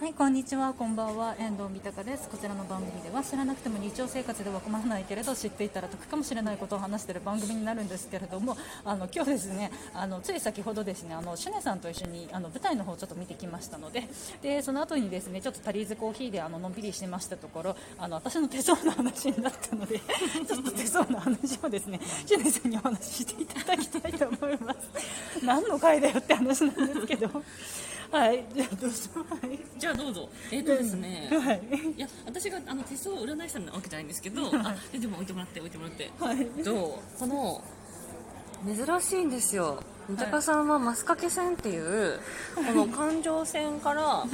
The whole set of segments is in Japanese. はい、こんにちは、こんばんは、遠藤三鷹です。こちらの番組では知らなくても日常生活では困らないけれど知っていたら得かもしれないことを話している番組になるんですけれども、今日ですね、つい先ほどですね、シュネさんと一緒に舞台の方をちょっと見てきましたので、その後にですね、ちょっとタリーズコーヒーでのんびりしてましたところ、私の手相の話になったのでちょっと手相の話をですね、シュネさんにお話ししていただきたいと思います。何の回だよって話なんですけどはい、じゃあどうぞ。じゃあどうぞ。ですね、はい、いや私が手相を占いしたのなわけじゃないんですけど、はい、でも置いてもらって、はい、この珍しいんですよ。三鷹さんはマスカケ線っていう、はい、この環状線から、はい、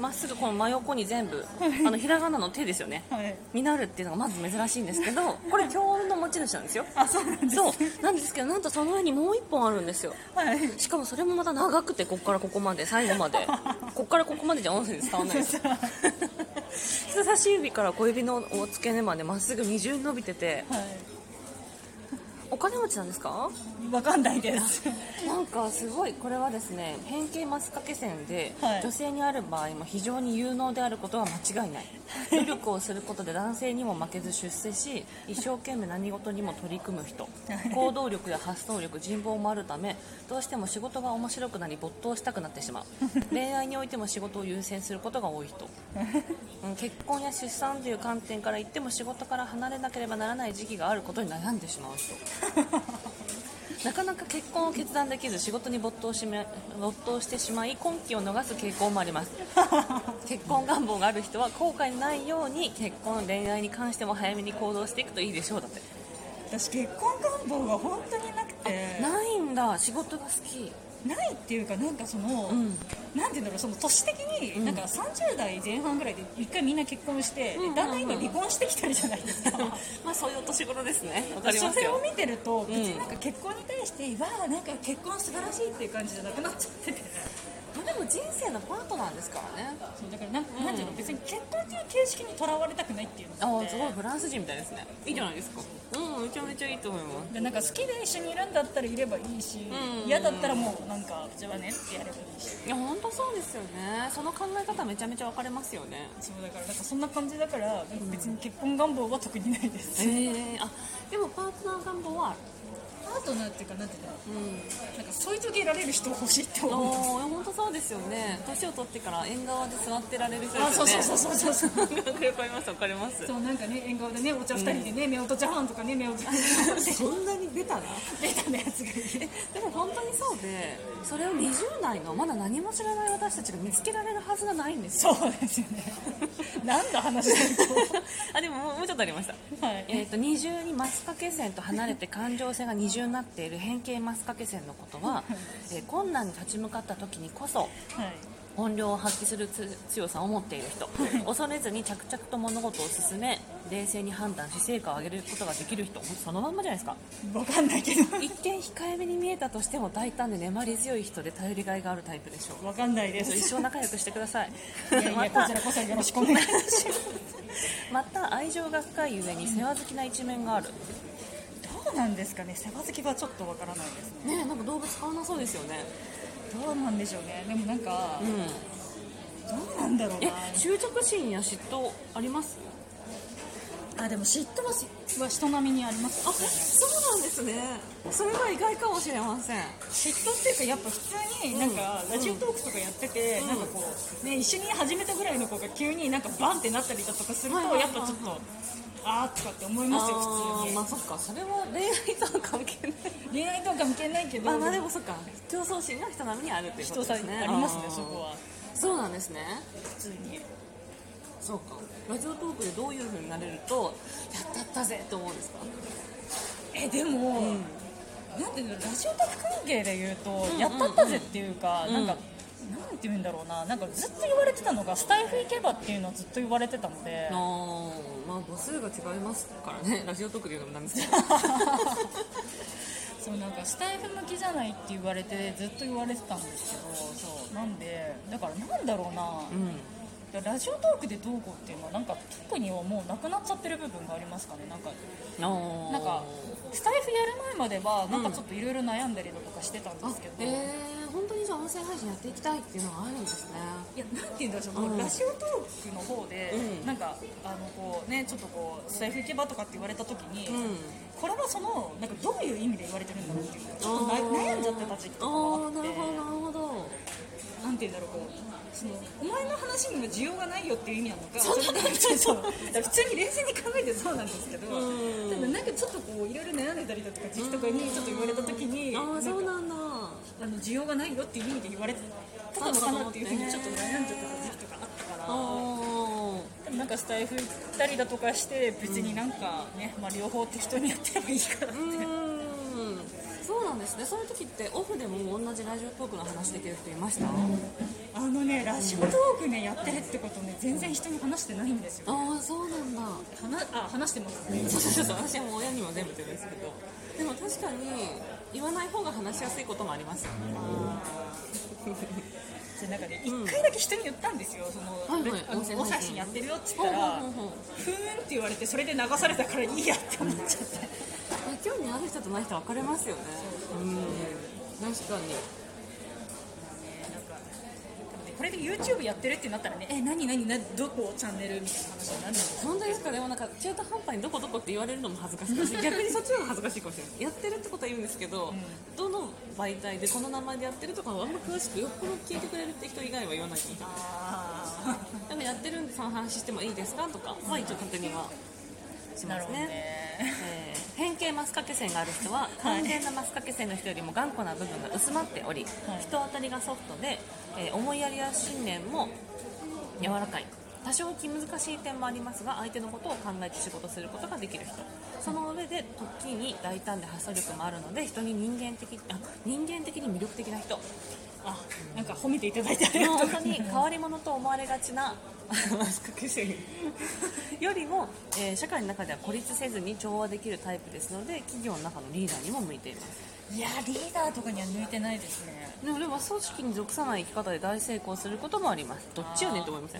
まっすぐこの真横に全部、はい、ひらがなの手ですよね、はい、になるっていうのがまず珍しいんですけど、これ強運の持ち主なんですよ。あ、そうなんですね。そうなんですけど、なんとその上にもう一本あるんですよ、はい、しかもそれもまた長くて、こっからここまで、最後までこっからここまでじゃ音声で伝わらないですよ人差し指から小指の付け根までまっすぐ二重に伸びてて、はい、お金持ちなんですか？わかんないですなんかすごい、これはですね、変形マスカケ線で、はい、女性にある場合も非常に有能であることは間違いない。努力をすることで男性にも負けず出世し、一生懸命何事にも取り組む人、行動力や発想力、人望もあるため、どうしても仕事が面白くなり没頭したくなってしまう恋愛においても仕事を優先することが多い人結婚や出産という観点から言っても、仕事から離れなければならない時期があることに悩んでしまう人なかなか結婚を決断できず、仕事に没頭してしまい、婚期を逃す傾向もあります結婚願望がある人は後悔ないように、結婚恋愛に関しても早めに行動していくといいでしょう。だって私、結婚願望が本当になくて。ないんだ。仕事が好きないっていうか、なんかその、なんていうんだろう、その年的になんか30代前半ぐらいで一回みんな結婚して、だんだん今離婚してきてるじゃないですかまあそういうお年頃ですね。わかりますよ。それを見てると、別になんか結婚に対してわあ、なんか結婚素晴らしいっていう感じじゃなくなっちゃっててでも人生のパートナーですからね。そうだからなんていうの、別に結婚という形式にとらわれたくないっていうのが。すごいフランス人みたいですね。いいじゃないですか。めちゃめちゃいいと思います。で、なんか好きで一緒にいるんだったらいればいいし、嫌だったらもうなんか私はねってやればいいし。いや、本当そうですよね。その考え方めちゃめちゃ分かれますよね。そうだから、なんかそんな感じだから、別に結婚願望は特にないですあ、でもパートナー願望はある。パートナーっていうか、なんていうか、なんか添い遂げられる人欲しいって思うんですよ。本当そうですよね。年を取ってから縁側で座ってられる人ですよね。そうわかります、わかります。そう、なんかね、縁側でね、お茶2人でね、夫婦茶飯とかね、そんなにベタなやつがいるでも本当にそうで、それを20代のまだ何も知らない私たちが見つけられるはずがないんですよ。そうですよね何の話だあ、でももうちょっとありました、はい、二重にマスカケ線と離れて環状線が二重になっている変形マスカケ線のことは、困難に立ち向かった時にこそ、本領を発揮する強さを持っている人、恐れずに着々と物事を進め、冷静に判断し成果を上げることができる人。そのまんまじゃないですか。わかんないけど一見控えめに見えたとしても大胆で粘り強い人で、頼りがいがあるタイプでしょう。わかんないです。一生仲良くしてくださいまたこちらこそよろしくお願いしますまた愛情が深いゆえに世話好きな一面がある。どうなんですかね。世話好きはちょっとわからないですね。なんか動物飼わなそうですよね。どうなんでしょうね。でもなんか、どうなんだろうな。執着心や嫉妬あります？あ、でも嫉妬は人並みにあります、ね。あ、そうなんですね。それは意外かもしれません。嫉妬っていうか、やっぱ普通になんか、ラジオトークとかやってて、なんかこうね、一緒に始めたぐらいの子が急になんかバンってなったりだとかすると、やっぱちょっと。あーとかって思いますよ、普通に。まあそっか、それは恋愛とは関係ない恋愛とは関係ないけど、まあでもそっか、競争心が人並みにあるっていうことですね。ありますね、そこは。そうなんですね。普通にそうか。ラジオトークでどういう風になれると、やったったぜって思うんですか？でも、なんていうの、ラジオトーク関係で言うと、やったったぜっていうか、なんかなんていうんだろうな、なんかずっと言われてたのが、スタイフ行けばっていうのをずっと言われてたので。まあ母数が違いますからね、ラジオトークで言うのもなんですけどそう、なんかスタイフ向きじゃないって言われて、ずっと言われてたんですけど、そうなんで、だからなんだろうな、ラジオトークでどうこうっていうのは、なんか特にはもうなくなっちゃってる部分がありますかね。なんかスタイフやる前まではなんかちょっといろいろ悩んだりとかしてたんですけど、本当にじゃあ音声配信やっていきたいっていうのがあるんですね。いや、なんて言うんだろう、ラジオトークの方で、なんかこうね、ちょっとこうスタイフ行けばとかって言われた時に、これはそのなんかどういう意味で言われてるんだろうっていう、ちょっと悩んじゃってた時期とかがあって、なるほど、なんて言うんだろう、こう。そのお前の話にも需要がないよっていう意味なのか、普通に冷静に考えてそうなんですけど、ただなんかちょっとこういろいろ悩んでたりだとか時期とかにちょっと言われた時に、あ、そうなんだ、需要がないよっていう意味で言われてたのかなっていうふうにちょっと悩んじゃった時期とかあったから、でもなんかスタイフ行ったりだとかして別になんかね、まあ、両方適当にやってればいいからって。そうなんですね。そういう時ってオフでも同じラジオトークの話できる人いました？ラジオトークね、やってるってことね、全然人に話してないんですよ。ああ、そうなんだ。話してますね。そう、私はもう親にも全部言うんですけど、でも確かに言わない方が話しやすいこともありますよね。なんかね、1回だけ人に言ったんですよ、そのお写真やってるよって言ったら、ふーんって言われて、それで流されたからいいやって思っちゃって興味ある人とない人分かれますよね。確かに、これで YouTube やってるってなったらね、何どこチャンネルみたいな話になるんですか。本当ですか。でもなんか中途半端にどこって言われるのも恥ずかしいし、逆にそっちの方が恥ずかしいかもしれない。やってるってことは言うんですけど、どの媒体でこの名前でやってるとかはあんま詳しく、よっぽど聞いてくれるって人以外は言わなきゃいけない。でもやってるんでその話してもいいですかとか、一応確認はしますね。変形マスカケ線がある人は完全なマスカケ線の人よりも頑固な部分が薄まっており、人当たりがソフトで、思いやりや信念も柔らかい。多少気難しい点もありますが、相手のことを考えて仕事することができる人。その上で時に大胆で発想力もあるので、人に人間的に魅力的な人。なんか褒めていただいてありがとう。本当に変わり者と思われがちなマスカケ線よりも、社会の中では孤立せずに調和できるタイプですので、企業の中のリーダーにも向いています。いや、リーダーとかには向いてないですね。でも、組織に属さない生き方で大成功することもあります。どっちよねと思いませ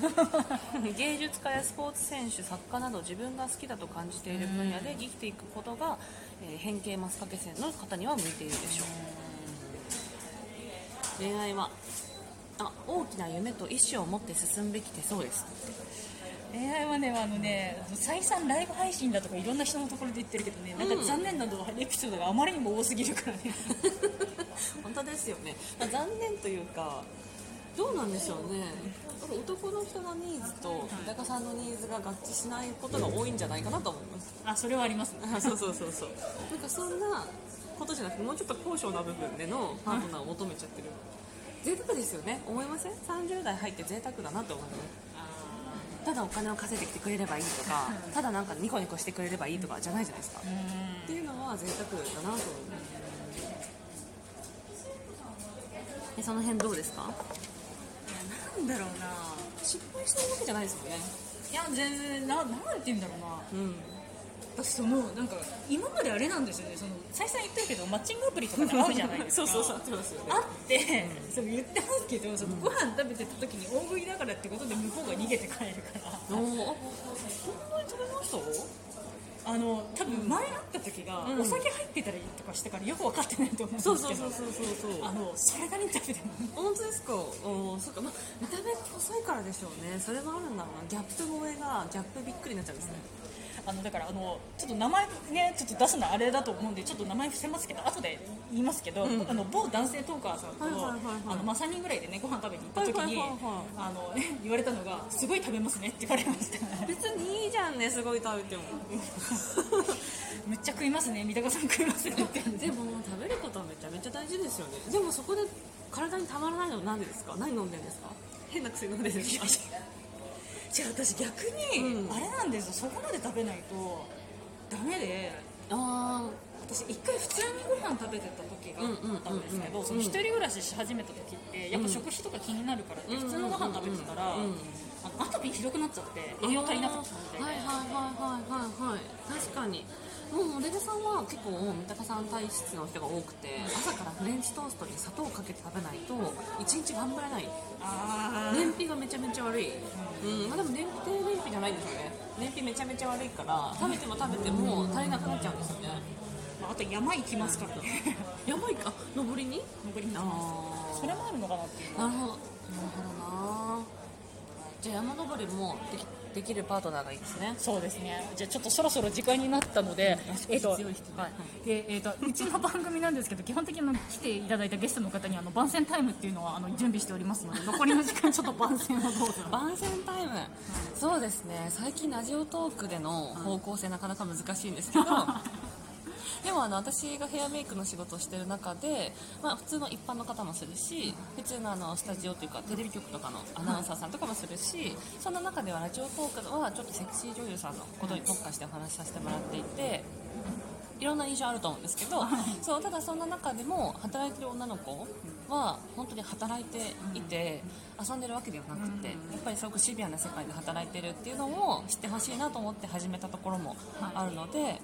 ん、芸術家やスポーツ選手、作家など自分が好きだと感じている分野で生きていくことが、変形マスカケ線の方には向いているでしょう。恋愛は大きな夢と意思を持って進むべき手そうです。恋愛はね、再三ライブ配信だとかいろんな人のところで言ってるけどね、なんか残念などエピソードがあまりにも多すぎるからね本当ですよね。残念というか、どうなんでしょうね。男の人のニーズと日高さんのニーズが合致しないことが多いんじゃないかなと思います。それはありますねそうなんかそんなことじゃなくて、もうちょっと高尚な部分でのパートナーを求めちゃってる。贅沢ですよね。思いません？30代入って贅沢だなって思う。ただお金を稼いできてくれればいいとか、ただなんかニコニコしてくれればいいとかじゃないじゃないですか。っていうのは贅沢だなと思う。その辺どうですか？いや、なんだろうな。失敗してるわけじゃないですよね。いや、全然なんて言うんだろうな。私、なんか今まであれなんですよね、再三言ってるけど、マッチングアプリとかで会うじゃないですかそう、あって、言ってますけど、ご飯食べてた時に大食いだからってことで向こうが逃げて帰るからそんなに食べました？多分前会った時が、お酒入ってたりとかしてからよく分かってないと思うんですけど、それなりに食べても本当ですか？そうか、見た目細いからでしょうね。それもあるんだろうな。ギャップ萌えが、ギャップびっくりになっちゃうんですね。だからちょっと名前ね、ちょっと出すのあれだと思うんで、ちょっと名前伏せますけど、後で言いますけど、某男性トーカーさんと3人ぐらいでね、ご飯食べに行った時に言われたのが、すごい食べますねって言われました別にいいじゃんね、すごい食べてもめっちゃ食いますね、三鷹さん食いますねってでも食べることはめちゃめちゃ大事ですよね。でもそこで体にたまらないのは何でですか？何飲んでるんですか？変な薬飲んでるんですか？じゃあ私逆にあれなんですよ、そこまで食べないとダメで、私一回普通にご飯食べてた時があったんですけど、一人暮らしし始めた時ってやっぱ食費とか気になるからって普通のご飯食べてたらアトピーひどくなっちゃって栄養足りなかったみたいで。確かにもうレベさんは結構三鷹さん体質の人が多くて、朝からフレンチトーストに砂糖をかけて食べないと一日頑張れない。燃費がめちゃめちゃ悪い。でも燃費じゃないんですよね。燃費めちゃめちゃ悪いから、食べても食べても足りなくなっちゃうんですよね。まあ、あと山行きますからね山行か登りに行きます。それもあるのかなっていう。なるほどなるほどな。じゃあ山登りもできるパートナーがいいですね。そうですね。じゃあちょっとそろそろ時間になったので、うちの番組なんですけど、基本的に来ていただいたゲストの方に番宣タイムっていうのは準備しておりますので、残りの時間ちょっと番宣をどうぞ。番宣タイム、そうですね。最近ラジオトークでの方向性なかなか難しいんですけど。でも私がヘアメイクの仕事をしている中で、まあ、普通の一般の方もするし、普通のスタジオというかテレビ局とかのアナウンサーさんとかもするし、そんな中ではラジオトークはちょっとセクシー女優さんのことに特化してお話しさせてもらっていて、いろんな印象あると思うんですけど、そうただそんな中でも働いている女の子は本当に働いていて遊んでるわけではなくて、やっぱりすごくシビアな世界で働いているっていうのを知ってほしいなと思って始めたところもあるので、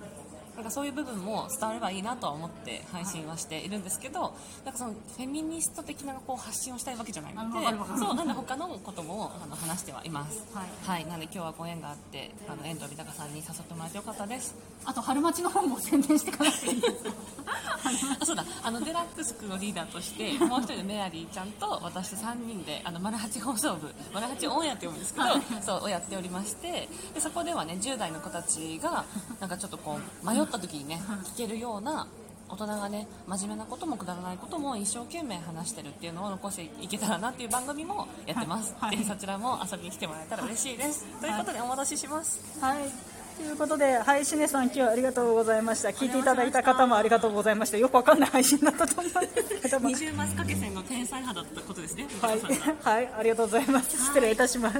なんかそういう部分も伝わればいいなとは思って配信はしているんですけど、なんかそのフェミニスト的なこう発信をしたいわけじゃないので、そうなんで他のことも話してはいます、はいはい、なので今日はご縁があって遠藤美高さんに誘ってもらってよかったです。あと春町の本も宣伝してからっていいですあ、そうだ、デラックスクのリーダーとしてもう一人のメアリーちゃんと私3人で丸八放送部、丸八オンエアって呼ぶんですけど、そうをやっておりまして、でそこではね、10代の子たちがなんかちょっとこう迷ってった時にね、聞けるような、大人がね、真面目なこともくだらないことも一生懸命話してるっていうのを残していけたらなっていう番組もやってます、はいはい、そちらも遊びに来てもらえたら嬉しいです、はい、ということでお戻しします、はいはい、ということで、はい、しねさん今日はありがとうございました。聞いていただいた方もありがとうございました。よくわかんない配信だったと思います二重マスカケ線の天才派だったことですね、はい、はい、ありがとうございます。失礼いたします。